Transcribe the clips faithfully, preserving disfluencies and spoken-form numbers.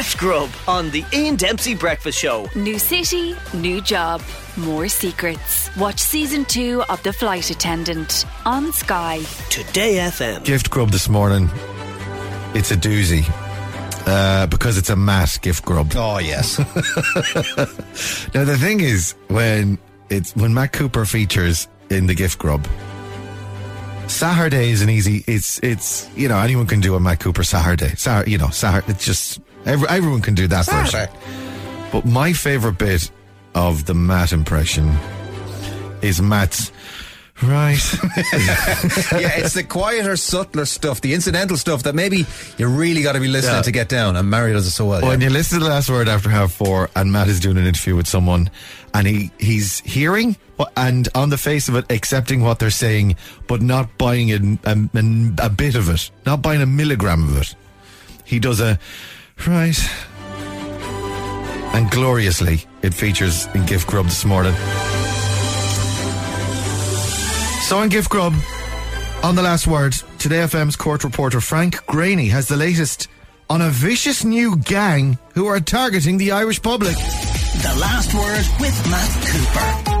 Gift Grub on the Ian Dempsey Breakfast Show. New city, new job, more secrets. Watch season two of The Flight Attendant on Sky. Today F M. Gift Grub this morning. It's a doozy. Uh, because it's a mass gift grub. Oh, yes. Now, the thing is, when it's when Matt Cooper features in the gift grub, Saturday is an easy, it's, it's you know, anyone can do a Matt Cooper Saturday. Sar, you know, Sar, it's just, every, everyone can do that Saturday. First. But my favourite bit of the Matt impression is Matt's, right. Yeah, it's the quieter, subtler stuff, the incidental stuff that maybe you really got to be listening yeah. to get down. And Mario does it so well. Well, yeah. And you listen to The Last Word after half four, and Matt is doing an interview with someone, and he, he's hearing and on the face of it accepting what they're saying, but not buying a, a, a bit of it, not buying a milligram of it. He does a right, and gloriously it features in Gift Grub this morning. So on Gift Grub, on The Last Word, Today F M's court reporter Frank Greaney has the latest on a vicious new gang who are targeting the Irish public. The Last Word with Matt Cooper.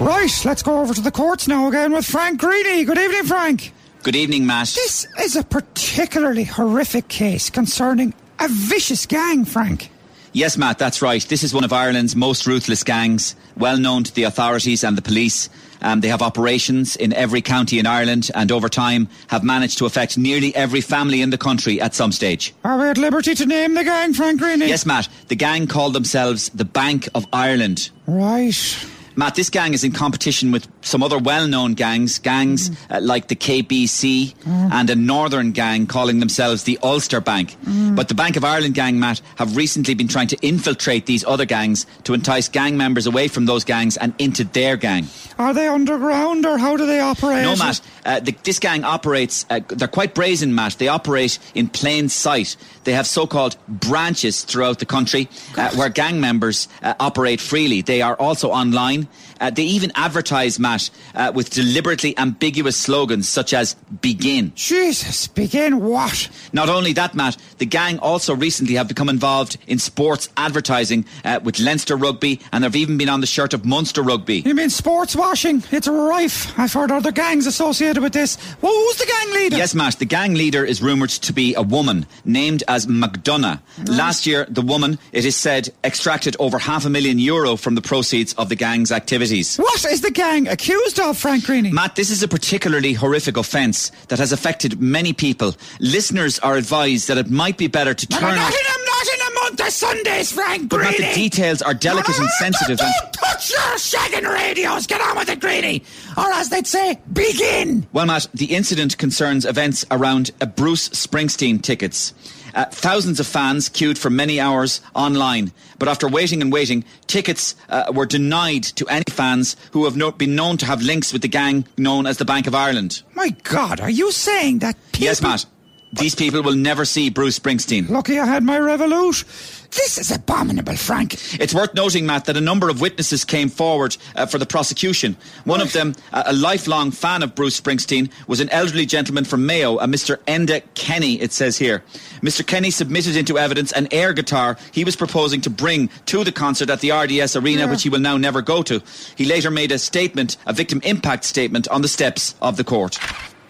Right, let's go over to the courts now again with Frank Greaney. Good evening, Frank. Good evening, Matt. This is a particularly horrific case concerning a vicious gang, Frank. Yes, Matt, that's right. This is one of Ireland's most ruthless gangs, well known to the authorities and the police. Um, they have operations in every county in Ireland and over time have managed to affect nearly every family in the country at some stage. Are we at liberty to name the gang, Frank Greaney? Yes, Matt. The gang call themselves the Bank of Ireland. Right. Matt, this gang is in competition with some other well-known gangs, gangs mm. uh, like the K B C mm. and a northern gang calling themselves the Ulster Bank. Mm. But the Bank of Ireland gang, Matt, have recently been trying to infiltrate these other gangs to entice gang members away from those gangs and into their gang. Are they underground or how do they operate? No, Matt, uh, the, this gang operates, uh, they're quite brazen, Matt. They operate in plain sight. They have so-called branches throughout the country uh, where gang members uh, operate freely. They are also online. Uh, they even advertise, Matt, uh, with deliberately ambiguous slogans such as "Begin." Jesus, begin what? Not only that, Matt, the gang also recently have become involved in sports advertising uh, with Leinster Rugby, and they've even been on the shirt of Munster Rugby. You mean sports washing? It's rife. I've heard other gangs associated with this. Well, who's the gang leader? Yes, Matt, the gang leader is rumoured to be a woman named as McDonough. Mm. Last year, the woman, it is said, extracted over half a million euro from the proceeds of the gang's activities. What is the gang accused of, Frank Greaney? Matt, this is a particularly horrific offence that has affected many people. Listeners are advised that it might be better to turn off... Not in a, not in a month of Sundays, Frank Greaney! But Matt, the details are delicate and sensitive. Don't, don't touch your shagging radios! Get on with it, Greaney! Or as they'd say, begin! Well, Matt, the incident concerns events around uh, Bruce Springsteen tickets. Uh, thousands of fans queued for many hours online, but after waiting and waiting, tickets uh, were denied to any fans who have no- been known to have links with the gang known as the Bank of Ireland. My God, are you saying that people... Yes, Matt. These people will never see Bruce Springsteen. Lucky I had my Revolut. This is abominable, Frank. It's worth noting, Matt, that a number of witnesses came forward uh, for the prosecution. One of them, a lifelong fan of Bruce Springsteen, was an elderly gentleman from Mayo, a Mister Enda Kenny, it says here. Mister Kenny submitted into evidence an air guitar he was proposing to bring to the concert at the R D S arena, yeah. which he will now never go to. He later made a statement, a victim impact statement, on the steps of the court.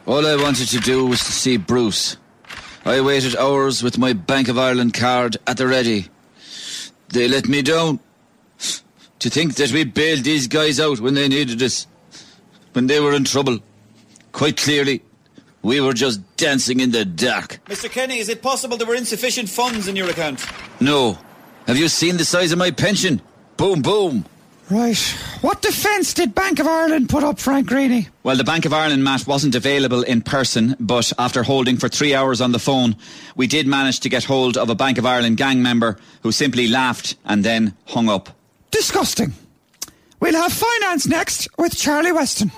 All I wanted to do was to see Bruce. I waited hours with my Bank of Ireland card at the ready. They let me down. To think that we bailed these guys out when they needed us, when they were in trouble. Quite clearly, we were just dancing in the dark. Mister Kenny, is it possible there were insufficient funds in your account? No. Have you seen the size of my pension? Boom, boom. Right. What defence did Bank of Ireland put up, Frank Greaney? Well, the Bank of Ireland, Matt, wasn't available in person, but after holding for three hours on the phone, we did manage to get hold of a Bank of Ireland gang member who simply laughed and then hung up. Disgusting. We'll have finance next with Charlie Weston.